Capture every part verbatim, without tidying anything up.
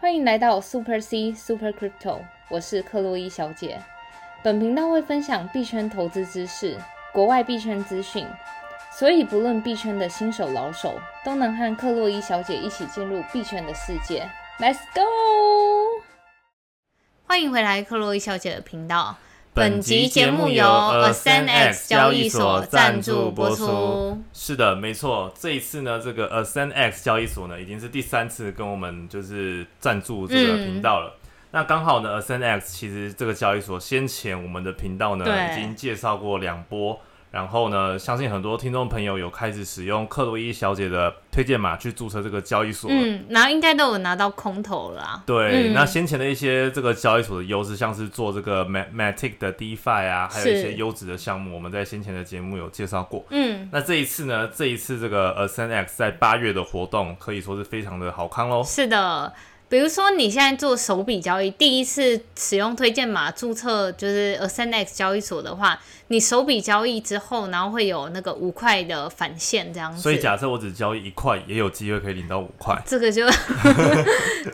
欢迎来到 Super C Super Crypto， 我是克洛伊小姐。本频道会分享币圈投资知识、国外币圈资讯，所以不论币圈的新手老手，都能和克洛伊小姐一起进入币圈的世界。Let's go！ 欢迎回来克洛伊小姐的频道。本集节目由 AscendEX 交易所赞助播出。是的，没错。这一次呢，这个 AscendEX 交易所呢，已经是第三次跟我们就是赞助这个频道了。嗯、那刚好呢 ，AscendEX 其实这个交易所先前我们的频道呢已经介绍过两波，然后呢，相信很多听众朋友有开始使用克洛伊小姐的推荐码去注册这个交易所了。嗯，然后应该都有拿到空投了啊。对、嗯，那先前的一些这个交易所的优势，像是做这个 Matic 的 DeFi 啊，还有一些优质的项目，我们在先前的节目有介绍过。嗯，那这一次呢，这一次这个 AscendEX 在八月的活动可以说是非常的好康咯。是的。比如说你现在做手笔交易，第一次使用推荐码注册就是 AscendEX 交易所的话，你手笔交易之后，然后会有那个五块的返现这样子。所以假设我只交易一块，也有机会可以领到五块。这个就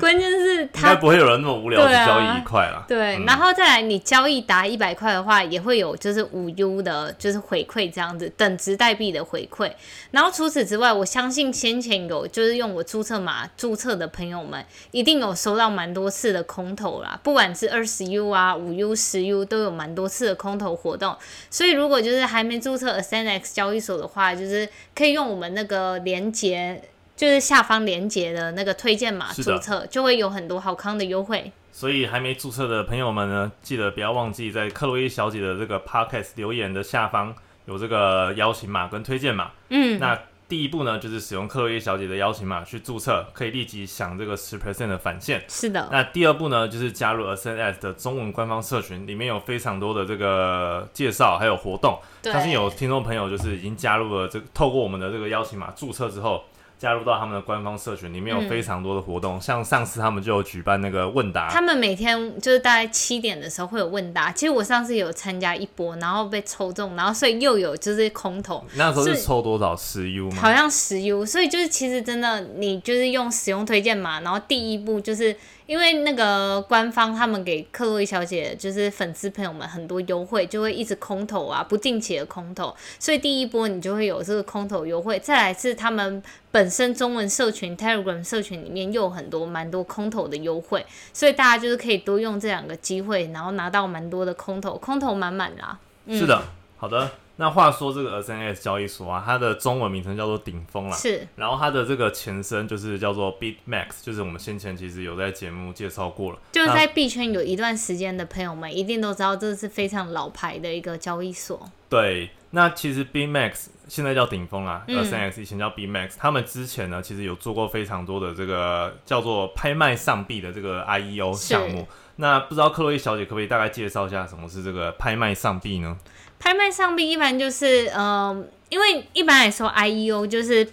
关键是它应该不会有人那么无聊只、啊、交易一块啦。对、嗯，然后再来你交易达一百块的话，也会有就是五 U 的，就是回馈这样子，等值代币的回馈。然后除此之外，我相信先前有就是用我注册码注册的朋友们，一定有收到蛮多次的空投啦，不管是 二十 U 啊 五 U 十 U 都有蛮多次的空投活动，所以如果就是还没注册 AscendEX 交易所的话，就是可以用我们那个连结，就是下方连结的那个推荐码注册，就会有很多好康的优惠。所以还没注册的朋友们呢，记得不要忘记在克洛伊小姐的这个 Podcast 留言的下方有这个邀请码跟推荐码。嗯，那第一步呢，就是使用克洛伊小姐的邀请码去注册，可以立即享这个 百分之十 的返现。是的。那第二步呢，就是加入 AscendEX 的中文官方社群，里面有非常多的这个介绍还有活动。相信有听众朋友就是已经加入了、這個、透过我们的这个邀请码注册之后，加入到他们的官方社群，里面有非常多的活动、嗯、像上次他们就有举办那个问答，他们每天就是大概七点的时候会有问答，其实我上次有参加一波，然后被抽中，然后所以又有就是空投，那时候是抽多少 十 U 吗？好像 十 U， 所以就是其实真的你就是用使用推荐码，然后第一步就是因为那个官方他们给克洛伊小姐就是粉丝朋友们很多优惠，就会一直空投啊，不定期的空投，所以第一波你就会有这个空投优惠。再来是他们本身中文社群 Telegram 社群里面又有很多蛮多空投的优惠，所以大家就是可以多用这两个机会，然后拿到蛮多的空投，空投满满啦、嗯、是的。好的，那话说这个 AscendEX 交易所啊，它的中文名称叫做顶峰啦，是。然后它的这个前身就是叫做 BitMax， 就是我们先前其实有在节目介绍过了。就是在币圈有一段时间的朋友们一定都知道，这是非常老牌的一个交易所。对，那其实 BitMax 现在叫顶峰啦、嗯、AscendEX 以前叫 BitMax， 他们之前呢其实有做过非常多的这个叫做拍卖上币的这个 I E O 项目。那不知道克洛伊小姐可不可以大概介绍一下什么是这个拍卖上币呢？拍卖上币一般就是，呃，因为一般来说 I E O 就是，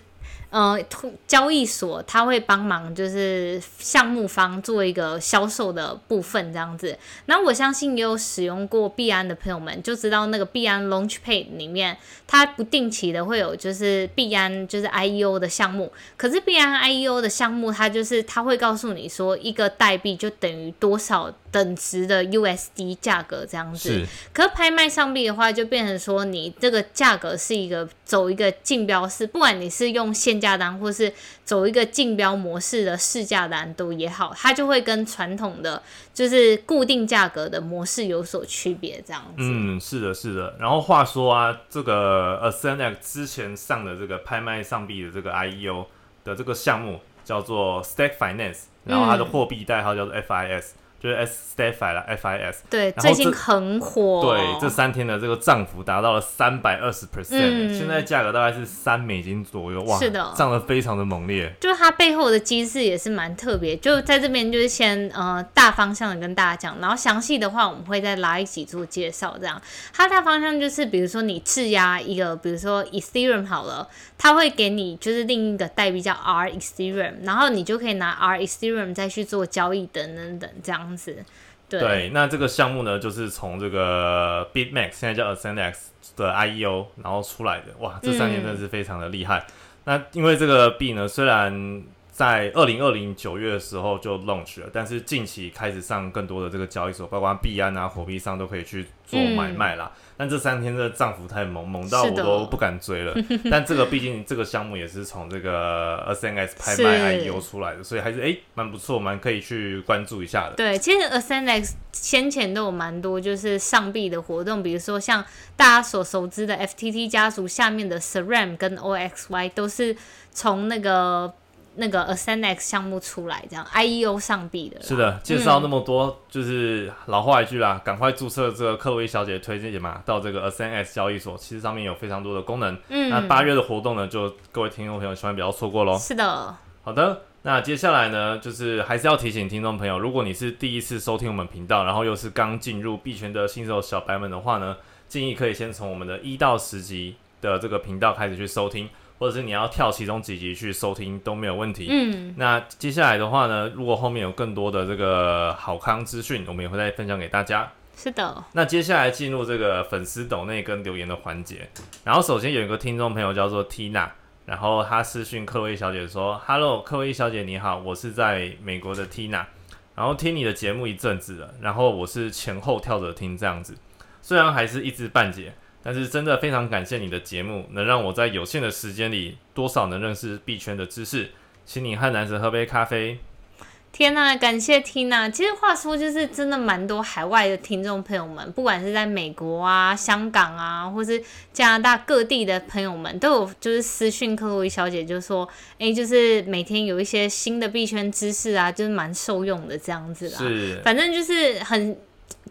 呃，交易所它会帮忙就是项目方做一个销售的部分这样子。那我相信也有使用过币安的朋友们就知道，那个币安 Launchpad 里面，它不定期的会有就是币安就是 I E O 的项目。可是币安 I E O 的项目，它就是它会告诉你说一个代币就等于多少等值的 U S D 价格这样子。可是拍卖上币的话就变成说你这个价格是一个走一个竞标式，不管你是用限价单或是走一个竞标模式的市价单都也好，它就会跟传统的就是固定价格的模式有所区别这样子。嗯，是的是的。然后话说啊，这个 AscendEX 之前上的这个拍卖上币的这个 I E O 的这个项目叫做 Stack Finance， 然后它的货币代号叫做 F I S、嗯，就是 StackFi 啦 ，F I S。对，最近很火。对，这三天的这个涨幅达到了三百二十 percent， 现在价格大概是三美金左右，哇，是的，涨得非常的猛烈。就是它背后的机制也是蛮特别，就在这边就是先呃大方向的跟大家讲，然后详细的话我们会再拉一起做介绍。这样，它大方向就是比如说你质押一个，比如说 Ethereum 好了，它会给你就是另一个代币叫 R-Ethereum， 然后你就可以拿 R-Ethereum 再去做交易等等等这样。对, 对，那这个项目呢，就是从这个 BitMax 现在叫 AscendEX 的 I E O 然后出来的，哇，这三年真的是非常的厉害。嗯、那因为这个币呢，虽然在二零二零年九月的时候就 launch 了，但是近期开始上更多的这个交易所，包括币安啊、火币上都可以去做买卖啦。嗯、但这三天的涨幅太猛，猛到我都不敢追了。但这个毕竟这个项目也是从这个 AscendEX 拍卖 I E O 出来的，所以还是哎蛮、欸、不错，蛮可以去关注一下的。对，其实 AscendEX 先前都有蛮多就是上币的活动，比如说像大家所熟知的 F T T 家族下面的 Serum 跟 O X Y 都是从那个。那个 AscendEX 项目出来这样 I E O 上币的，是的，介绍那么多、嗯、就是老话一句啦，赶快注册这个克洛伊小姐推荐嘛，到这个 AscendEX 交易所，其实上面有非常多的功能、嗯、那八月的活动呢，就各位听众朋友千万不要错过咯。是的，好的，那接下来呢，就是还是要提醒听众朋友，如果你是第一次收听我们频道，然后又是刚进入币圈的新手小白们的话呢，建议可以先从我们的一到十集的这个频道开始去收听，或者是你要跳其中几集去收听都没有问题。嗯，那接下来的话呢，如果后面有更多的这个好康资讯，我们也会再分享给大家。是的。那接下来进入这个粉丝抖内跟留言的环节。然后首先有一个听众朋友叫做 Tina， 然后他私讯克洛伊小姐说 ：“Hello， 克洛伊小姐你好，我是在美国的 Tina， 然后听你的节目一阵子了，然后我是前后跳着听这样子，虽然还是一知半解。”但是真的非常感谢你的节目，能让我在有限的时间里多少能认识币圈的知识，请你和男神喝杯咖啡。天啊，感谢 Tina。 其实话说就是真的蛮多海外的听众朋友们，不管是在美国啊、香港啊或是加拿大各地的朋友们，都有就是私讯克洛伊小姐就说哎，就是每天有一些新的币圈知识啊，就是蛮受用的这样子啦。是，反正就是很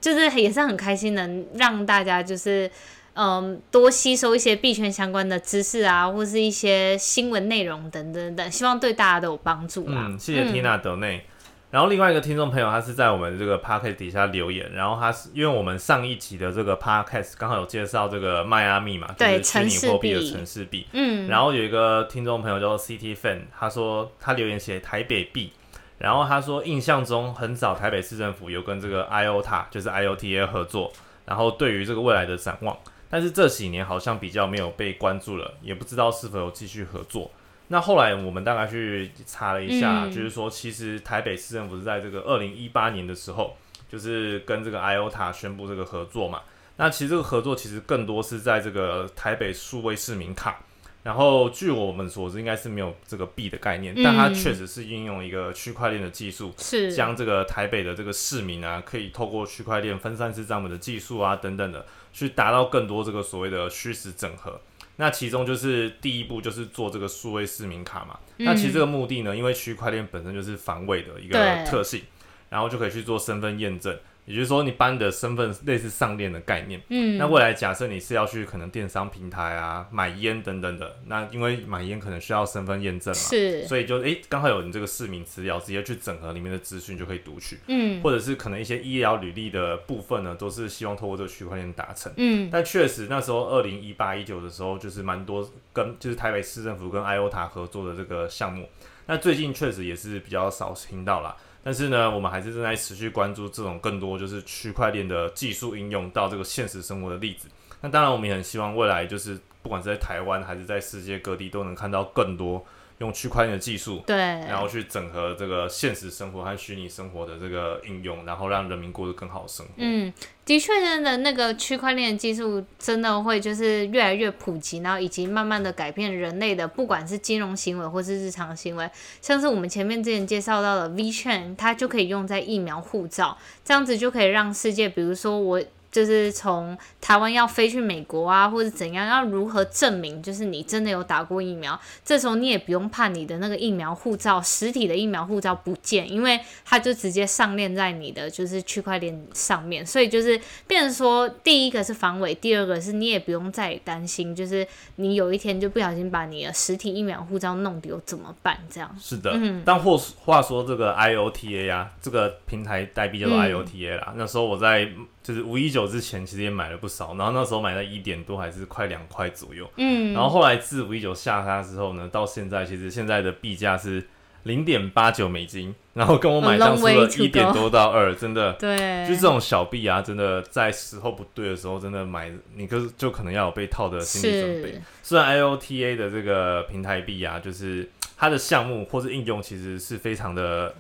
就是也是很开心能让大家就是嗯，多吸收一些币圈相关的知识啊，或是一些新闻内容等等等，希望对大家都有帮助啦。嗯，谢谢 Tina 斗内。然后另外一个听众朋友，他是在我们这个 podcast 底下留言，然后他是因为我们上一集的这个 podcast 刚好有介绍这个迈阿密嘛，对，就是虚拟货币的城市币。嗯，然后有一个听众朋友叫 CityFan， 他说他留言写台北币。然后他说印象中很早台北市政府有跟这个 I O T A 就是 I O T A 合作，然后对于这个未来的展望。但是这几年好像比较没有被关注了，也不知道是否有继续合作。那后来我们大概去查了一下、嗯、就是说其实台北市政府是在这个二零一八年的时候就是跟这个 I O T A 宣布这个合作嘛。那其实这个合作其实更多是在这个台北数位市民卡，然后据我们所知应该是没有这个币的概念、嗯、但它确实是运用一个区块链的技术，是将这个台北的这个市民啊可以透过区块链分散式账本的技术啊等等的去达到更多这个所谓的虚实整合。那其中就是第一步就是做这个数位市民卡嘛、嗯、那其实这个目的呢，因为区块链本身就是防伪的一个特性，然后就可以去做身份验证，也就是说你把你的身份类似上链的概念、嗯、那未来假设你是要去可能电商平台啊买烟等等的，那因为买烟可能需要身份验证嘛，是，所以就哎刚好有你这个市民资料，直接去整合里面的资讯就可以读取、嗯、或者是可能一些医疗履历的部分呢，都是希望透过这个区块链达成、嗯、但确实那时候二零一八一九的时候就是蛮多跟就是台北市政府跟 I O T A 合作的这个项目，那最近确实也是比较少听到啦，但是呢，我们还是正在持续关注这种更多就是区块链的技术应用到这个现实生活的例子。那当然，我们也很希望未来就是不管是在台湾还是在世界各地，都能看到更多用区块链的技术，对，然后去整合这个现实生活和虚拟生活的这个应用，然后让人民过得更好的生活。嗯，的确，真的那个区块链技术真的会就是越来越普及，然后以及慢慢的改变人类的不管是金融行为或是日常行为，像是我们前面之前介绍到的 VeChain， 它就可以用在疫苗护照，这样子就可以让世界，比如说我就是从台湾要飞去美国啊或者怎样，要如何证明就是你真的有打过疫苗，这时候你也不用怕你的那个疫苗护照，实体的疫苗护照不见，因为它就直接上链在你的就是区块链上面，所以就是变成说第一个是防伪，第二个是你也不用再担心就是你有一天就不小心把你的实体疫苗护照弄丢怎么办这样。是的、嗯、但或话说这个 I O T A 啊，这个平台代币叫做 I O T A 啦、嗯、那时候我在就是五一九之前其实也买了不少，然后那时候买在一点多还是快两块左右，嗯，然后后来自五一九下杀之后呢，到现在其实现在的币价是 零点八九 美金，然后跟我买当初的一点多到二，真的，对，就这种小币啊，真的在时候不对的时候，真的买你就就可能要有被套的心理准备。虽然 I O T A 的这个平台币啊，就是它的项目或是应用其实是非常的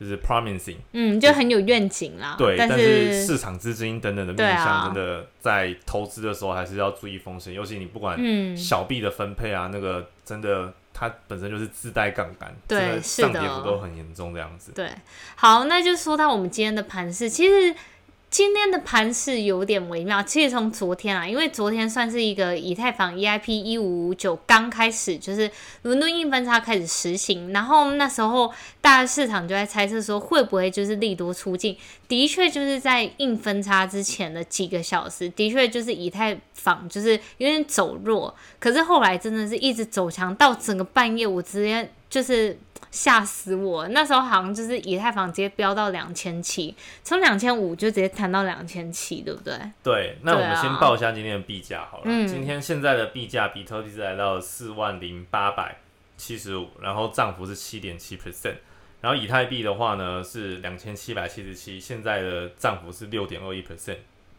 就是 promising， 嗯，就很有愿景啦。对，但 是, 但是市场资金等等的面向，真的在投资的时候还是要注意风险，啊，尤其你不管小币的分配啊，嗯，那个真的它本身就是自带杠杆，对，上跌幅都很严重这样子。对，好，那就说到我们今天的盘势，其实今天的盘势有点微妙，其实从昨天啊，因为昨天算是一个以太坊 E I P 一五五九 刚开始，就是伦敦硬分叉开始实行，然后那时候大家市场就在猜测说会不会就是利多出尽，的确就是在硬分叉之前的几个小时，的确就是以太坊就是有点走弱，可是后来真的是一直走强到整个半夜，我直接就是吓死我！那时候好像就是以太坊直接飙到两千七，从两千五就直接弹到两千七，对不对？对，那我们先报一下今天的币价好了。嗯，今天现在的币价，比特币是来到四万零八百七十五，然后涨幅是 百分之七点七， 然后以太币的话呢是两千七百七十七，现在的涨幅是 百分之六点二一，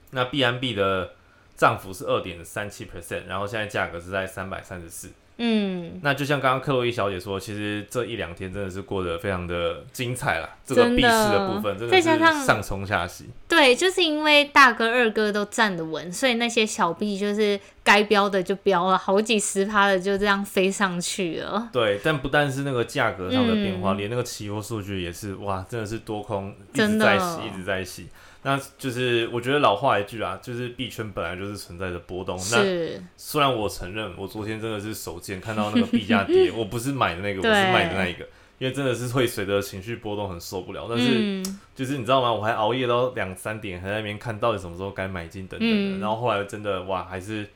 那币安币的涨幅是 百分之二点三七， 然后现在价格是在三百三十四。嗯，那就像刚刚克洛伊小姐说，其实这一两天真的是过得非常的精彩啦，这个币市的部分真的是上冲下洗。对，就是因为大哥二哥都站得稳，所以那些小币就是该飙的就飙了，好几十趴的就这样飞上去了。对，但不但是那个价格上的变化，嗯，连那个期货数据也是，哇，真的是多空一直在洗，一直在洗。那就是我觉得老话一句啊，就是币圈本来就是存在着波动。那虽然我承认我昨天真的是手贱看到那个币价跌，我不是买的那个，我是卖的那一个，因为真的是会随着情绪波动很受不了。但是，嗯，就是你知道吗？我还熬夜到两三点，还在那边看到底什么时候该买进等等的，嗯。然后后来真的哇，还是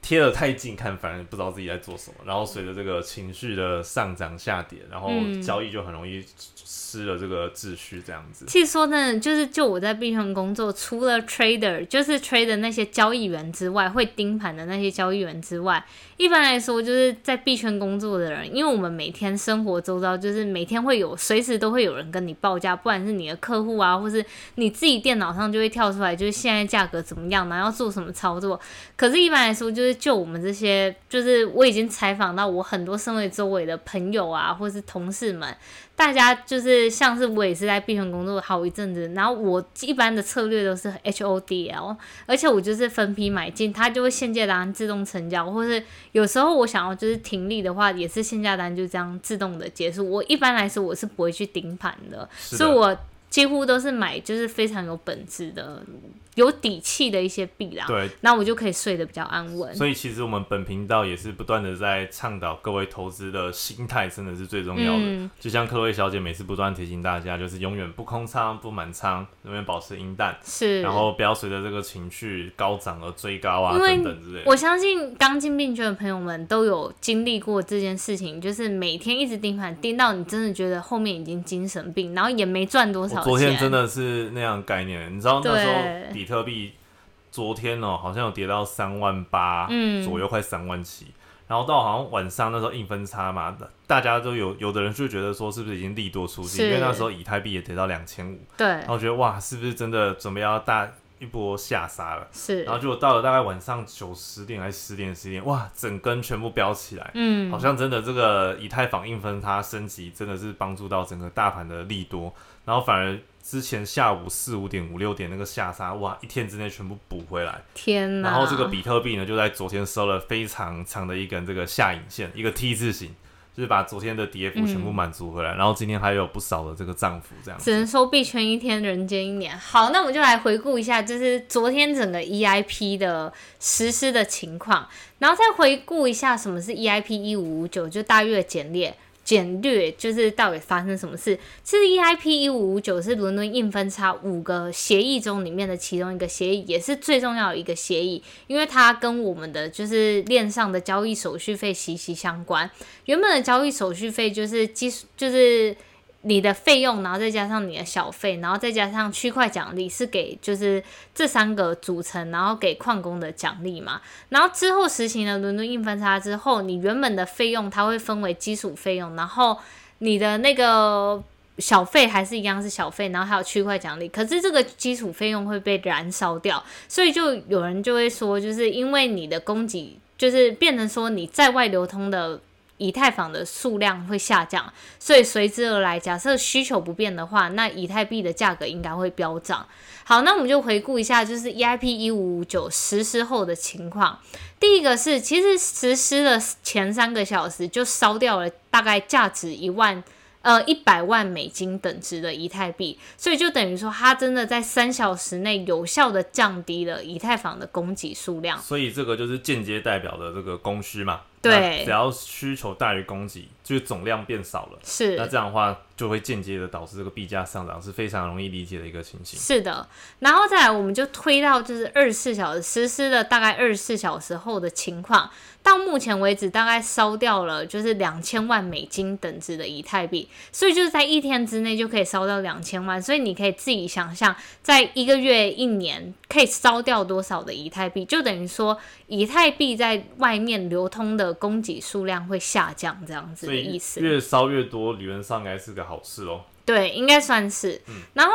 贴得太近看，反正不知道自己在做什么。然后随着这个情绪的上涨下跌，然后交易就很容易失了这个秩序这样子。其实说真的，就是就我在币圈工作，除了 trader 就是 trader 那些交易员之外，会盯盘的那些交易员之外，一般来说就是在币圈工作的人，因为我们每天生活周遭，就是每天会有随时都会有人跟你报价，不管是你的客户啊，或是你自己电脑上就会跳出来，就是现在价格怎么样，然后要做什么操作。可是一般来说，就是就我们这些，就是我已经采访到我很多身为周围的朋友啊，或是同事们，大家就是像是我也是在币圈工作好一阵子，然后我一般的策略都是 H O D L， 而且我就是分批买进，它就会限价单自动成交，或是有时候我想要就是停利的话，也是限价单就这样自动的结束。我一般来说我是不会去盯盘的，所以我几乎都是买就是非常有本质的、有底气的一些币啦。对，那我就可以睡得比较安稳。所以其实我们本频道也是不断的在倡导各位投资的心态真的是最重要的，嗯，就像克洛伊小姐每次不断提醒大家，就是永远不空仓、不满仓，永远保持阴淡，是，然后不要随着这个情绪高涨而追高啊等等之类的。我相信刚进币圈的朋友们都有经历过这件事情，就是每天一直盯盘盯到你真的觉得后面已经精神病，然后也没赚多少钱。我昨天真的是那样概念，你知道那时候比特币昨天哦，好像有跌到三万八左右，快三万七，然后到好像晚上那时候硬分叉嘛，大家都有有的人就觉得说是不是已经利多出尽，因为那时候以太币也跌到两千五，对，然后觉得哇，是不是真的准备要大一波下杀了？是，然后就到了大概晚上九十点还是十点十点，哇，整根全部飙起来，嗯，好像真的这个以太坊硬分叉升级真的是帮助到整个大盘的利多，然后反而。之前下午四五点五六点那个下杀，哇，一天之内全部补回来，天哪！然后这个比特币呢，就在昨天收了非常长的一根这个下影线，一个 T 字形，就是把昨天的跌幅全部满足回来，嗯，然后今天还有不少的这个涨幅，这样子只能说币圈一天人间一年。好，那我们就来回顾一下，就是昨天整个 E I P 的实施的情况，然后再回顾一下什么是 E I P 一五五九，就大约简略。简略就是到底发生什么事。其实 E I P 一五五九 是伦敦硬分叉五个协议中里面的其中一个协议，也是最重要的一个协议，因为它跟我们的就是链上的交易手续费息息相关。原本的交易手续费就是基就是你的费用，然后再加上你的小费，然后再加上区块奖励，是给就是这三个组成，然后给矿工的奖励嘛。然后之后实行了伦敦硬分叉之后，你原本的费用它会分为基础费用，然后你的那个小费还是一样是小费，然后还有区块奖励，可是这个基础费用会被燃烧掉，所以就有人就会说，就是因为你的供给就是变成说你在外流通的以太坊的数量会下降，所以随之而来，假设需求不变的话，那以太币的价格应该会飙涨。好，那我们就回顾一下，就是 E I P 一五五九 实施后的情况。第一个是，其实实施的前三个小时就烧掉了大概价值一万呃，一百万美金等值的以太币，所以就等于说，它真的在三小时内有效的降低了以太坊的供给数量。所以这个就是间接代表的这个供需嘛。对，只要需求大于供给，就总量变少了。是，那这样的话就会间接的导致这个币价上涨，是非常容易理解的一个情形。是的，然后再来我们就推到就是二十四小时实施的大概二十四小时后的情况，到目前为止大概烧掉了就是两千万美金等值的以太币，所以就是在一天之内就可以烧到两千万，所以你可以自己想象，在一个月、一年可以烧掉多少的以太币，就等于说以太币在外面流通的供给数量会下降，这样子的意思。越烧越多，理论上应该是个好事哦。对，应该算是、嗯。然后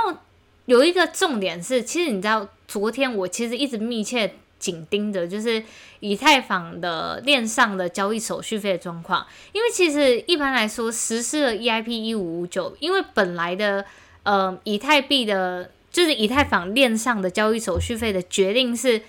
有一个重点是，其实你知道，昨天我其实一直密切紧盯着，就是以太坊的链上的交易手续费的状况，因为其实一般来说，实施了 E I P 一五五九，因为本来的呃以太币的，就是以太坊链上的交易手续费的决定是。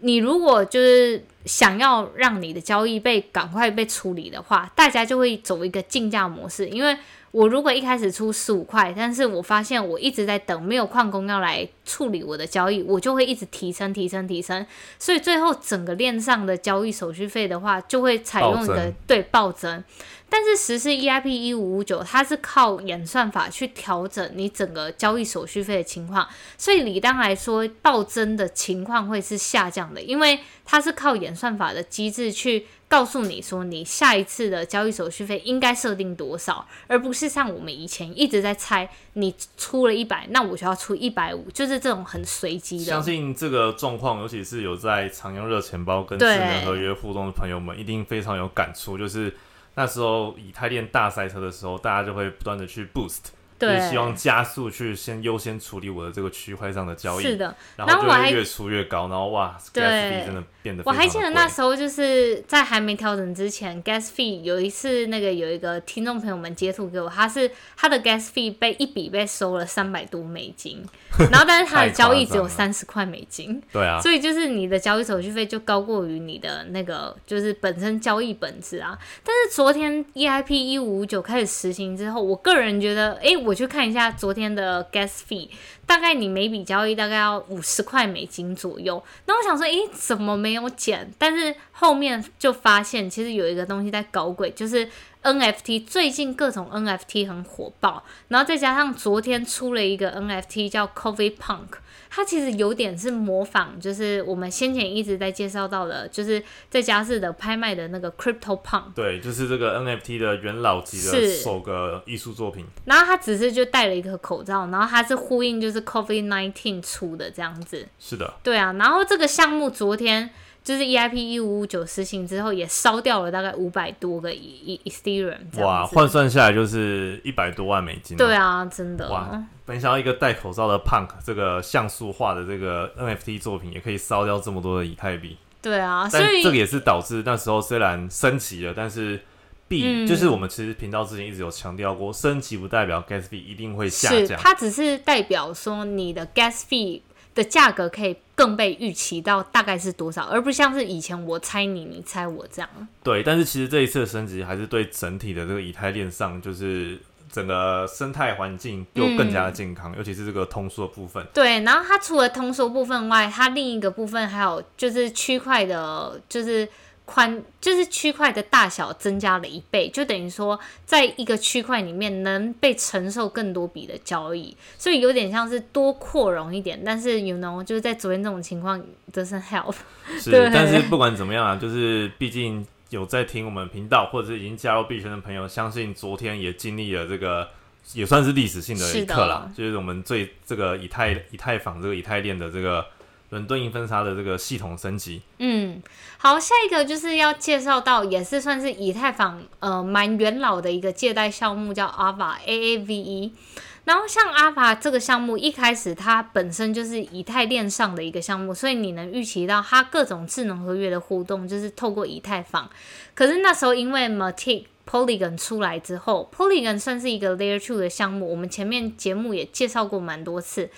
你如果就是想要让你的交易被赶快被处理的话，大家就会走一个竞价模式，因为我如果一开始出十五块，但是我发现我一直在等没有矿工要来处理我的交易，我就会一直提升提升提升，所以最后整个链上的交易手续费的话就会采用一个对暴增。但是实施 E I P 一五五九 它是靠演算法去调整你整个交易手续费的情况，所以理当来说暴增的情况会是下降的，因为它是靠演算法的机制去告诉你说你下一次的交易手续费应该设定多少，而不是像我们以前一直在猜你出了一百那我就要出一百五十，就是这种很随机的。相信这个状况尤其是有在常用热钱包跟智能合约互动的朋友们一定非常有感触，就是那时候以太链大塞车的时候，大家就会不断的去 boost， 就是希望加速去先优先处理我的这个区块上的交易。是的，然后就会越出越高，然后哇 ，gas fee 真的变得非常的贵。我还记得那时候就是在还没调整之前 ，gas fee 有一次那个有一个听众朋友们截图给我，他是他的 gas fee 被一笔被收了三百多美金，然后但是他的交易只有三十块美金，对啊，所以就是你的交易手续费就高过于你的那个就是本身交易本质啊。但是昨天 E I P 一五五九 开始实行之后，我个人觉得，哎，我去看一下昨天的 gas fee， 大概你每笔交易大概要五十块美金左右。那我想说，哎，怎么没有减？但是后面就发现，其实有一个东西在搞鬼，就是。N F T 最近各种 N F T 很火爆，然后再加上昨天出了一个 N F T 叫 COVID PUNK， 它其实有点是模仿就是我们先前一直在介绍到的就是在佳士得拍卖的那个 CryptoPunk， 对，就是这个 N F T 的元老级的首个艺术作品，然后它只是就戴了一个口罩，然后它是呼应就是 COVID 十九 出的这样子。是的，对啊，然后这个项目昨天就是 E I P 一五五九 实行之后也烧掉了大概五百多个 Ethereum， 哇，换算下来就是一百多万美金、啊、对啊，真的哇，没想到一个戴口罩的 Punk 这个像素化的这个 N F T 作品也可以烧掉这么多的以太币。对啊，所以但这个也是导致那时候虽然升级了，但是币、嗯、就是我们其实频道之前一直有强调过，升级不代表 gas fee 一定会下降，是它只是代表说你的 gas fee的价格可以更被预期到大概是多少，而不像是以前我猜你你猜我这样。对，但是其实这一次的升级还是对整体的这个以太链上就是整个生态环境又更加的健康、嗯、尤其是这个通缩部分。对，然后它除了通缩部分外，它另一个部分还有就是区块的就是宽就是区块的大小增加了一倍，就等于说在一个区块里面能被承受更多笔的交易，所以有点像是多扩容一点，但是 you know 就是在昨天这种情况 doesn't help。 是但是不管怎么样啊，就是毕竟有在听我们频道或者是已经加入币圈的朋友，相信昨天也经历了这个也算是历史性的一刻啦，是就是我们最这个以太以太坊这个以太链的这个伦敦硬分叉的这个系统升级。嗯，好，下一个就是要介绍到也是算是以太坊呃蛮元老的一个借贷项目叫 Aave A A V E， 然后像 Aave 这个项目一开始它本身就是以太链上的一个项目，所以你能预期到它各种智能合约的互动就是透过以太坊。可是那时候因为 Matic Polygon 出来之后， Polygon 算是一个 Layer 二的项目，我们前面节目也介绍过蛮多次。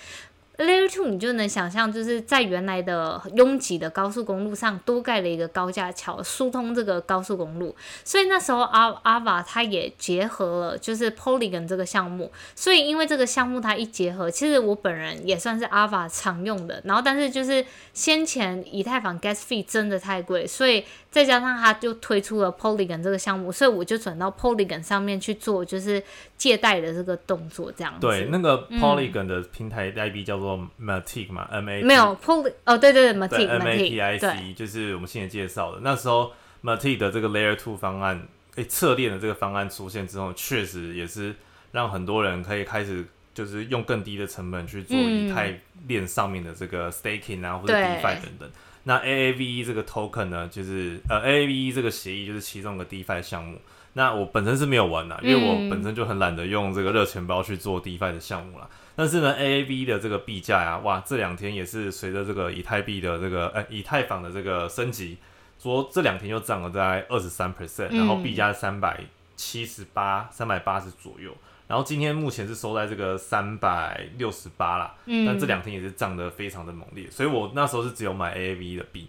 Layer 二你就能想象，就是在原来的拥挤的高速公路上多盖了一个高架桥，疏通这个高速公路。所以那时候 Aave 它也结合了就是 Polygon 这个项目，所以因为这个项目它一结合，其实我本人也算是 Aave 常用的。然后但是就是先前以太坊 Gas Fee 真的太贵，所以再加上它就推出了 Polygon 这个项目，所以我就转到 Polygon 上面去做就是借贷的这个动作这样子。对，那个 Polygon 的平台 I P 叫做 Matic 嘛 ，M A T 没有 Poly 哦，对对对 ，Matic Matic 就是我们现在介绍的。那时候 Matic 的这个 Layer 二方案，哎，侧链的这个方案出现之后，确实也是让很多人可以开始就是用更低的成本去做以太链上面的这个 staking 啊，或者 DeFi 等等。那 A A V E 这个 token 呢，就是呃 A A V E 这个协议就是其中一个 DeFi 项目。那我本身是没有玩啦，因为我本身就很懒得用这个热钱包去做 DeFi 的项目啦。但是呢 A A V E 的这个币价啊，哇，这两天也是随着这个以太币的这个呃以太坊的这个升级，说这两天又涨了大概 百分之二十三， 然后币价三百七十八、三百八十左右。然后今天目前是收在这个三百六十八啦，嗯，但这两天也是涨得非常的猛烈，所以我那时候是只有买 A A V 的币，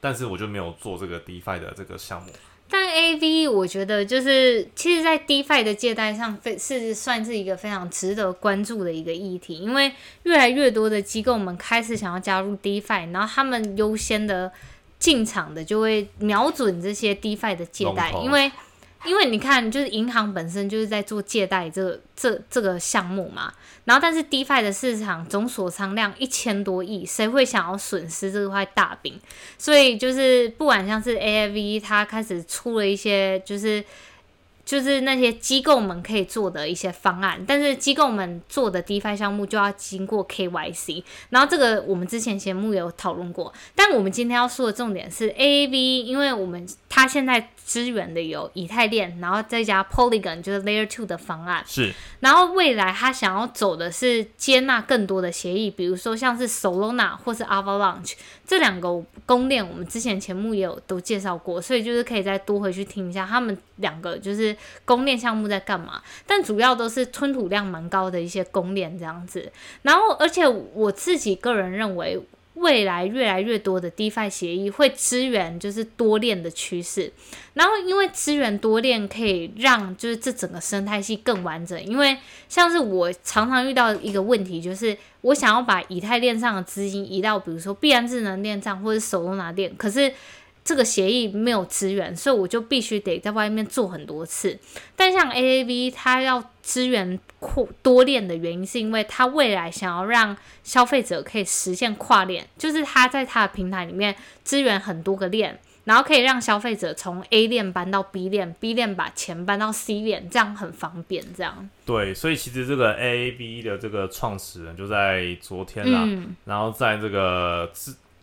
但是我就没有做这个 DeFi 的这个项目。但 A A V 我觉得就是其实在 DeFi 的借贷上是算是一个非常值得关注的一个议题，因为越来越多的机构们开始想要加入 DeFi， 然后他们优先的进场的就会瞄准这些 DeFi 的借贷，因为因为你看就是银行本身就是在做借贷这个这这个项目嘛，然后但是 DeFi 的市场总锁仓量一千多亿，谁会想要损失这块大饼？所以就是不管像是 A A V 它开始出了一些就是就是那些机构们可以做的一些方案，但是机构们做的 DeFi 项目就要经过 K Y C， 然后这个我们之前节目有讨论过，但我们今天要说的重点是 A A V， 因为我们它现在支援的有以太链，然后再加 Polygon 就是 Layer 二的方案是，然后未来它想要走的是接纳更多的协议，比如说像是 Solana 或是 Avalanche 这两个公链，我们之前节目也有都介绍过，所以就是可以再多回去听一下他们两个就是公链项目在干嘛，但主要都是吞吐量蛮高的一些公链这样子。然后而且我自己个人认为未来越来越多的 DeFi 协议会支援就是多链的趋势，然后因为支援多链可以让就是这整个生态系更完整，因为像是我常常遇到一个问题，就是我想要把以太链上的资金移到比如说币安智能链上或是Solana链，可是这个协议没有支援，所以我就必须得在外面做很多次。但像 A A V 它要支援多链的原因是因为它未来想要让消费者可以实现跨链，就是它在它的平台里面支援很多个链，然后可以让消费者从 A 链搬到 B 链， B 链把钱搬到 C 链，这样很方便这样。对，所以其实这个 A A V 的这个创始人就在昨天啦，嗯，然后在这个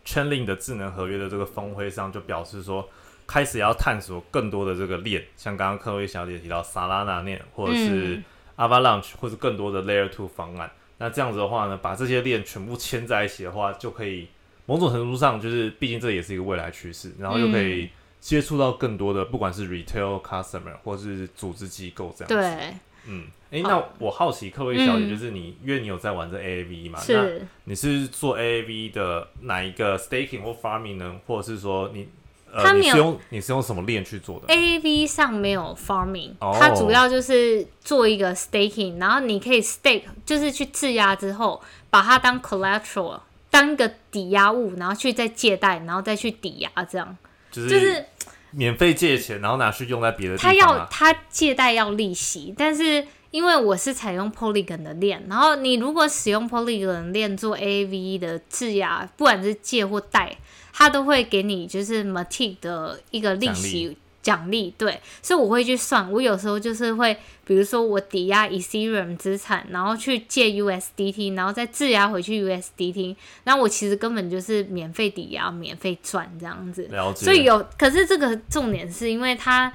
Chainlink 的智能合约的这个峰会上就表示说，开始要探索更多的这个链，像刚刚克洛伊小姐提到 Solana 链或者是 Avalanche 或者更多的 Layer 二方案，嗯，那这样子的话呢，把这些链全部牵在一起的话，就可以某种程度上就是毕竟这也是一个未来趋势，然后又可以接触到更多的不管是 retail customer 或是组织机构这样子。对，嗯，哎，欸，那我好奇克洛伊小姐，就是你，嗯，因为你有在玩这 A A V 嘛？是。那你是做 A A V 的哪一个 staking 或 farming 呢？或者是说你，呃，你是用你是用什么链去做的 ？A A V 上没有 farming，哦，它主要就是做一个 staking， 然后你可以 stake， 就是去质押之后，把它当 collateral， 当一个抵押物，然后去再借贷，然后再去抵押，这样就是。就是免费借钱，然后拿去用在别的地方，啊，他要他借贷要利息，但是因为我是采用 Polygon 的链，然后你如果使用 Polygon 链做 A A V E 的质押，不管是借或贷，他都会给你就是 Matic 的一个利息奖励。对，所以我会去算，我有时候就是会比如说我抵押 Ethereum 资产，然后去借 U S D T， 然后再质押回去 U S D T， 然后我其实根本就是免费抵押免费赚这样子。了解。所以有，可是这个重点是因为它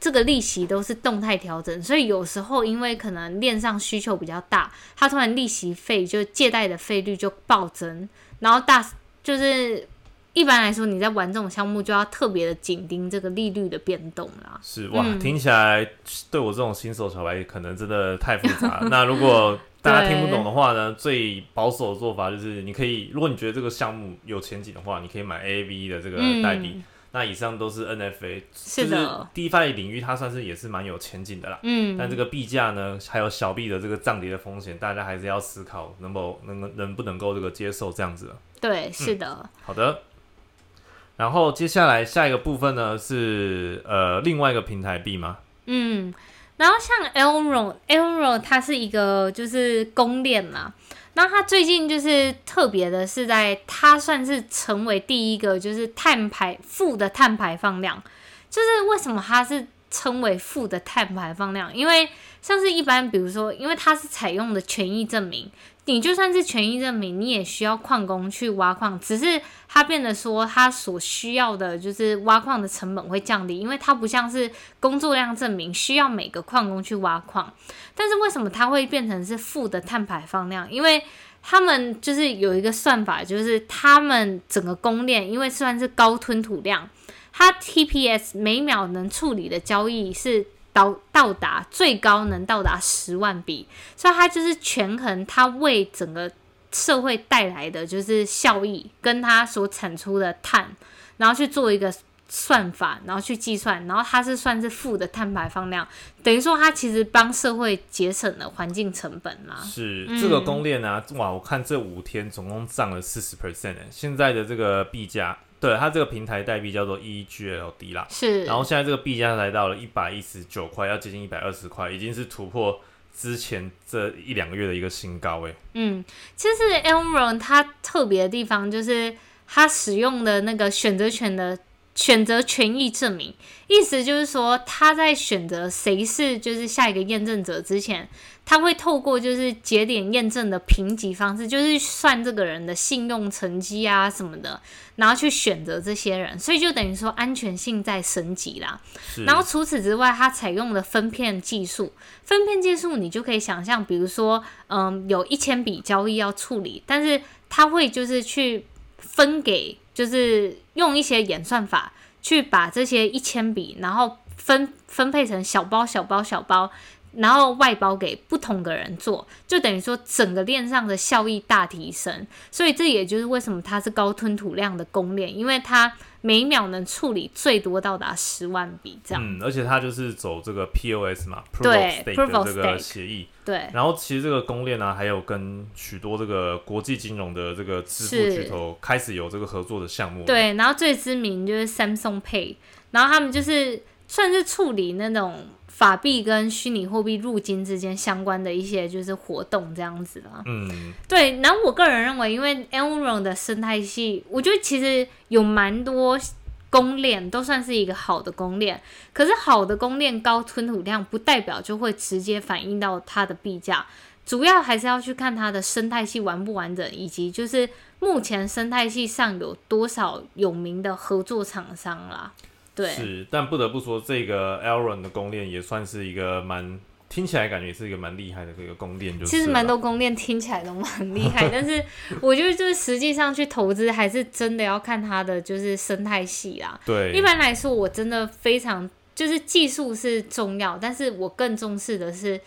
这个利息都是动态调整，所以有时候因为可能链上需求比较大，它突然利息费就借贷的费率就暴增，然后大就是一般来说你在玩这种项目就要特别的紧盯这个利率的变动啦。是哇、嗯、听起来对我这种新手小白可能真的太复杂了那如果大家听不懂的话呢，最保守的做法就是你可以，如果你觉得这个项目有前景的话，你可以买 A A V 的这个代币、嗯、那以上都是 N F A， 是的，就是 DeFi 领域它算是也是蛮有前景的啦、嗯、但这个币价呢还有小币的这个涨跌的风险，大家还是要思考能不能能不能够这个接受这样子。对，是的、嗯、好的。然后接下来下一个部分呢是呃另外一个平台币嘛，嗯，然后像 Elrond Elrond 它是一个就是公链嘛，那它最近就是特别的是在它算是成为第一个就是碳排负的碳排放量。就是为什么它是称为负的碳排放量，因为像是一般比如说因为它是采用的权益证明，你就算是权益证明你也需要矿工去挖矿，只是它变得说它所需要的就是挖矿的成本会降低，因为它不像是工作量证明需要每个矿工去挖矿。但是为什么它会变成是负的碳排放量，因为他们就是有一个算法，就是他们整个公链因为算是高吞吐量，它 T P S 每秒能处理的交易是到到达最高能到达十万笔，所以它就是权衡它为整个社会带来的就是效益跟它所产出的碳，然后去做一个算法，然后去计算，然后它是算是负的碳排放量，等于说它其实帮社会节省了环境成本啦。是、嗯、这个公链啊，哇，我看这五天总共涨了 百分之四十， 现在的这个币价。对，它这个平台代币叫做 E G L D 啦，是，然后现在这个币价来到了一百一十九块，要接近一百二十块，已经是突破之前这一两个月的一个新高诶。嗯，其实 Elrond 它特别的地方就是它使用的那个选择权的选择权益证明，意思就是说它在选择谁是就是下一个验证者之前，他会透过就是节点验证的评级方式，就是算这个人的信用成绩啊什么的，然后去选择这些人，所以就等于说安全性在升级啦。然后除此之外，它采用了分片技术，分片技术你就可以想象，比如说嗯，有一千笔交易要处理，但是它会就是去分给，就是用一些演算法去把这些一千笔，然后分分配成小包小包小包。然后外包给不同的人做，就等于说整个链上的效益大提升，所以这也就是为什么它是高吞吐量的公链，因为它每秒能处理最多到达十万笔这样。嗯，而且它就是走这个 P O S 嘛 ，Proof of Stake 的这个协议。对。然后其实这个公链呢、啊，还有跟许多这个国际金融的这个支付巨头开始有这个合作的项目。对，然后最知名就是 Samsung Pay， 然后他们就是算是处理那种法币跟虚拟货币入金之间相关的一些就是活动这样子啦。嗯，对。然后我个人认为，因为 Elrond 的生态系，我觉得其实有蛮多公链都算是一个好的公链，可是好的公链高吞吐量不代表就会直接反映到它的币价，主要还是要去看它的生态系完不完整，以及就是目前生态系上有多少有名的合作厂商啦。对，是，但不得不说，这个 Elrond 的公链也算是一个蛮，听起来感觉也是一个蛮厉害的这个公链，就是其实蛮多公链听起来都蛮厉害，但是我觉得就是实际上去投资还是真的要看它的就是生态系啦。对，一般来说我真的非常就是技术是重要，但是我更重视的是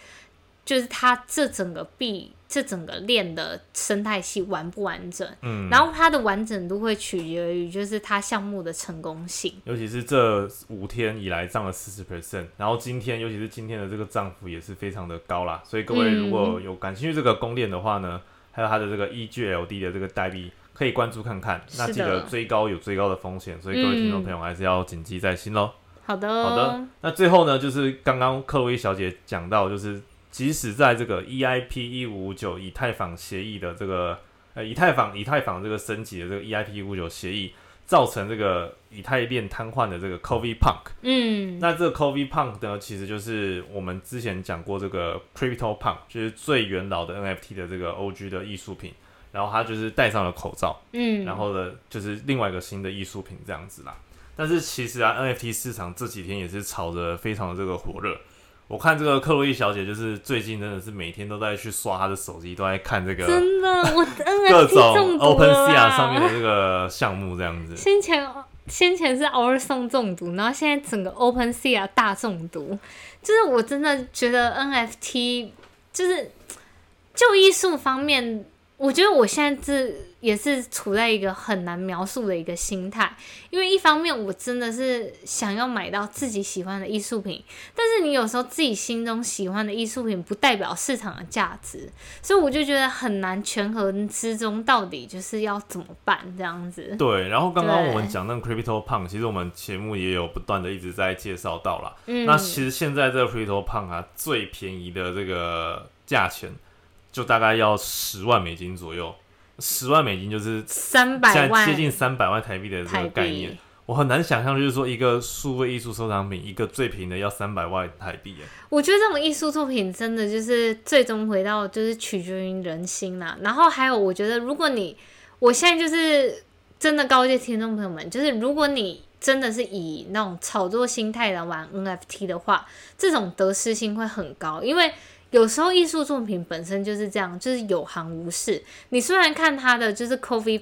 就是它这整个币。这整个链的生态系完不完整、嗯、然后它的完整度会取决于就是它项目的成功性，尤其是这五天以来涨了 百分之四十， 然后今天尤其是今天的这个涨幅也是非常的高啦，所以各位如果有感兴趣这个公链的话呢、嗯、还有它的这个 E G L D 的这个代币可以关注看看，那记得追高有追高的风险，所以各位听众朋友还是要谨记在心咯、嗯、好的好的。那最后呢就是刚刚克洛伊小姐讲到，就是即使在这个 E I P 一五五九 以太坊协议的这个呃以太坊以太坊这个升级的这个 E I P 一五五九 协议造成这个以太链瘫痪的这个 COVID PUNK， 嗯，那这个 COVID PUNK 呢其实就是我们之前讲过这个 CryptoPunk， 就是最元老的 N F T 的这个 O G 的艺术品，然后它就是戴上了口罩，嗯，然后呢就是另外一个新的艺术品这样子啦。但是其实啊 N F T 市场这几天也是炒得非常的这个火热，我看这个克洛伊小姐，就是最近真的是每天都在去刷她的手机，都在看这个真的我 N F T 各种 OpenSea 上面的这个项目这样子。先前先前是 Our Song 中毒，然后现在整个 OpenSea 大中毒，就是我真的觉得 N F T 就是就艺术方面，我觉得我现在是也是处在一个很难描述的一个心态，因为一方面我真的是想要买到自己喜欢的艺术品，但是你有时候自己心中喜欢的艺术品不代表市场的价值，所以我就觉得很难权衡之中到底就是要怎么办这样子。对，然后刚刚我们讲那个 CryptoPunk， 其实我们节目也有不断的一直在介绍到啦、嗯、那其实现在这个 CryptoPunk 啊，最便宜的这个价钱就大概要十万美金左右。十万美金就是三百万，接近三百万台币的这个概念，我很难想象，就是说一个数位艺术收藏品，一个最平的要三百万台币。我觉得这种艺术作品真的就是最终回到就是取决于人心啦。然后还有，我觉得如果你，我现在就是真的告诫听众朋友们，就是如果你真的是以那种炒作心态来玩 N F T 的话，这种得失心会很高，因为有时候艺术作品本身就是这样，就是有行无市。你虽然看它的就是 COVID，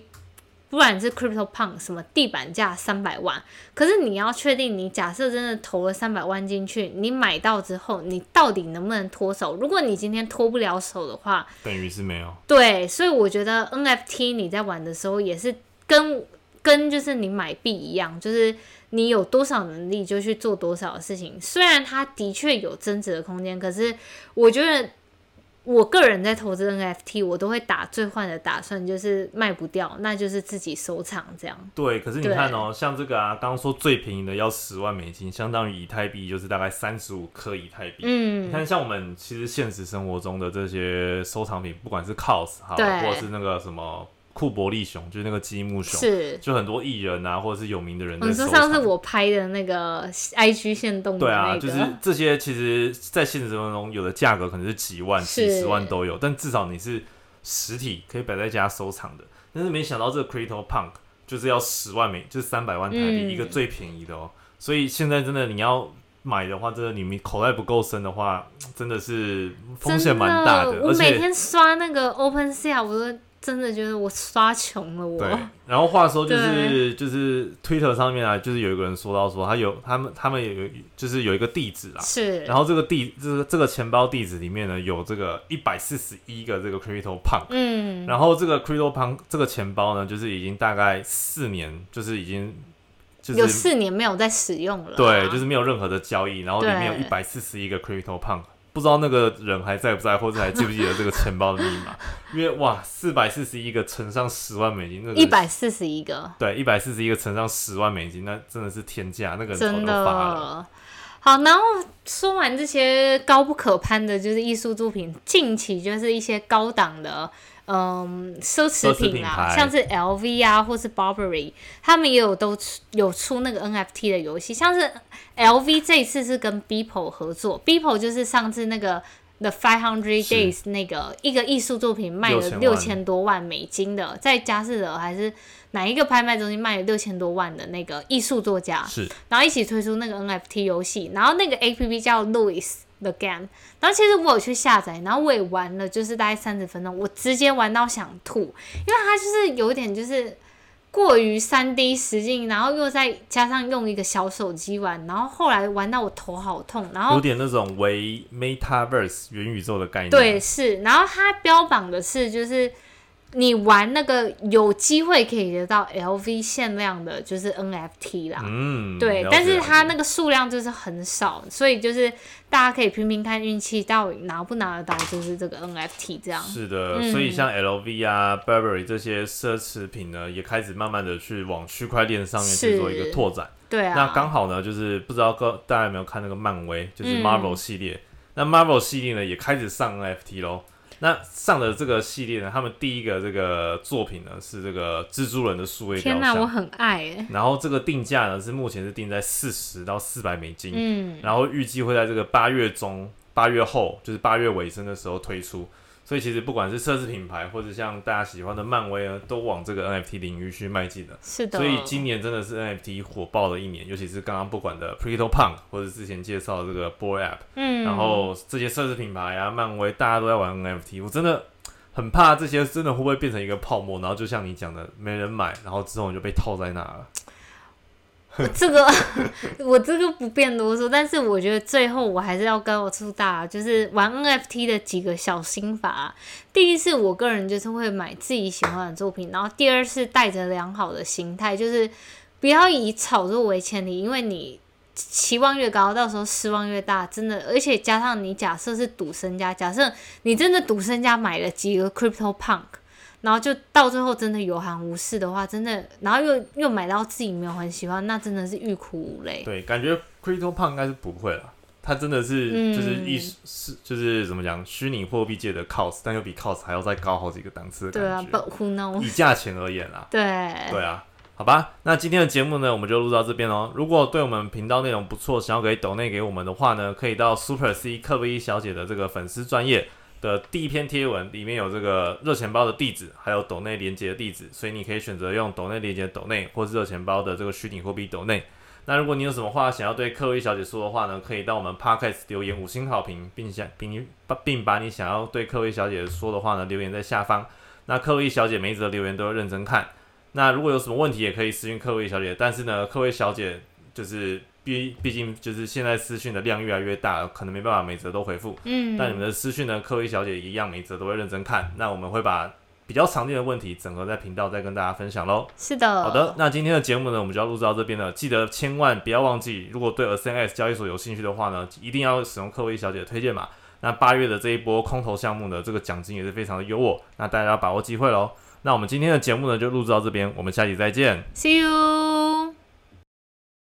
不然是 CryptoPunk 什么地板价三百万，可是你要确定，你假设真的投了三百万进去，你买到之后，你到底能不能脱手？如果你今天脱不了手的话，等于是没有。对，所以我觉得 N F T 你在玩的时候也是跟跟就是你买币一样，就是你有多少能力就去做多少的事情，虽然它的确有增值的空间，可是我觉得我个人在投资 N F T， 我都会打最坏的打算，就是卖不掉，那就是自己收藏这样。对，可是你看哦，像这个啊，刚刚说最便宜的要十万美金，相当于以太币就是大概三十五颗以太币。嗯，你看像我们其实现实生活中的这些收藏品，不管是 cos 好，或者是那个什么。库伯利熊就是那个积木熊，是就很多艺人啊，或者是有名的人在收藏。你说上次我拍的那个 I G 限动的那个，对啊，就是这些其实在现实生活中有的价格可能是几万、几十万都有，但至少你是实体可以摆在家收藏的。但是没想到这个 CryptoPunk 就是要十万美，就是三百万台币、嗯、一个最便宜的哦。所以现在真的你要买的话，真的你口袋不够深的话，真的是风险蛮大的。真的，我每天刷那个 OpenSea， 我都。真的觉得我刷穷了我。对，然后话说就是就是Twitter上面啊，就是有一个人说到说他有他们他们有就是有一个地址啊，是，然后这个地这个这个钱包地址里面呢有这个一百四十一个这个 CryptoPunk， 嗯，然后这个 CryptoPunk 这个钱包呢，就是已经大概四年，就是已经。就是、有四年没有在使用了、啊，对，就是没有任何的交易，然后里面有一百四十一个 CryptoPunk。不知道那个人还在不在，或者还记不记得这个钱包的密码？因为哇，四百四十一个乘上十万美金，那一百四十一个，对，一百四十一个乘上十万美金，那真的是天价，那个人头都发了。好，然后说完这些高不可攀的，就是艺术作品，近期就是一些高档的。嗯，奢侈品啊，品像是 L V 啊，或是 Burberry， 他们也有都有出那个 N F T 的游戏，像是 L V 这一次是跟 Beeple 合作 ，Beeple 就是上次那个 The five hundred Days 那个一个艺术作品卖了六千多万美金的，在佳士得还是哪一个拍卖中心卖了六千多万的那个艺术作家，是，然后一起推出那个 N F T 游戏，然后那个 A P P 叫 Louis。The game， 然后其实我有去下载，然后我也玩了，就是大概三十分钟，我直接玩到想吐，因为它就是有点就是过于 三 D 实境，然后又再加上用一个小手机玩，然后后来玩到我头好痛，然后有点那种为 Metaverse 元宇宙的概念，对，是，然后它标榜的是就是。你玩那个有机会可以得到 L V 限量的，就是 N F T 啦，嗯，对，但是它那个数量就是很少，所以就是大家可以拼拼看运气，到底拿不拿得到，就是这个 N F T 这样。是的，嗯、所以像 L V 啊、Burberry 这些奢侈品呢，也开始慢慢的去往区块链上面去做一个拓展。对啊。那刚好呢，就是不知道大家有没有看那个漫威，就是 Marvel 系列，嗯、那 Marvel 系列呢也开始上 N F T 咯。那上的这个系列呢，他们第一个这个作品呢是这个蜘蛛人的数位雕像，天哪，我很爱欸。然后这个定价呢是目前是定在四十到四百美金，嗯，然后预计会在这个八月中、八月后，就是八月尾声的时候推出。所以其实不管是奢侈品牌或者像大家喜欢的漫威呢，都往这个 N F T 领域去迈进的。是的。所以今年真的是 N F T 火爆的一年，尤其是刚刚不管的 CryptoPunk 或者之前介绍的这个 Boy App， 嗯，然后这些奢侈品牌啊、漫威，大家都在玩 N F T。我真的很怕这些真的会不会变成一个泡沫，然后就像你讲的，没人买，然后之后你就被套在那了。这个我这个不便啰嗦，但是我觉得最后我还是要告诉大家，就是玩 N F T 的几个小心法啊。第一是我个人就是会买自己喜欢的作品，然后第二是带着良好的心态，就是不要以炒作为前提，因为你期望越高，到时候失望越大，真的。而且加上你假设是赌身家，假设你真的赌身家买了几个 Crypto Punk。然后就到最后真的有行无市的话，真的，然后又又买到自己没有很喜欢，那真的是欲哭无泪。对，感觉 CryptoPunk 应该是不会啦，它真的是、嗯、就是艺是就是怎么讲，虚拟货币界的 C O S， 但又比 C O S 还要再高好几个档次的感觉。对啊 ，But who knows？ 以价钱而言啦。对。对啊。好吧，那今天的节目呢，我们就录到这边咯。如果对我们频道内容不错，想要给抖内给我们的话呢，可以到 Super C 克洛伊小姐的这个粉丝专页。的第一篇贴文里面有这个热钱包的地址，还有抖内连结的地址，所以你可以选择用抖内连结抖内，或是热钱包的这个虚拟货币抖内。那如果你有什么话想要对克洛伊小姐说的话呢，可以到我们 podcast 留言五星好评，并想并并把你想要对克洛伊小姐说的话呢留言在下方。那克洛伊小姐每一则留言都要认真看。那如果有什么问题也可以私讯克洛伊小姐，但是呢，克洛伊小姐就是。毕毕竟就是现在私讯的量越来越大，可能没办法每则都回复。嗯，但你们的私讯呢，克洛伊小姐一样每则都会认真看。那我们会把比较常见的问题整合在频道再跟大家分享咯。是的。好的，那今天的节目呢，我们就要录制到这边了。记得千万不要忘记，如果对 AscendEX 交易所有兴趣的话呢，一定要使用克洛伊小姐的推荐码。那八月的这一波空头项目呢，这个奖金也是非常的优渥，那大家要把握机会咯。那我们今天的节目呢，就录制到这边，我们下期再见。See you。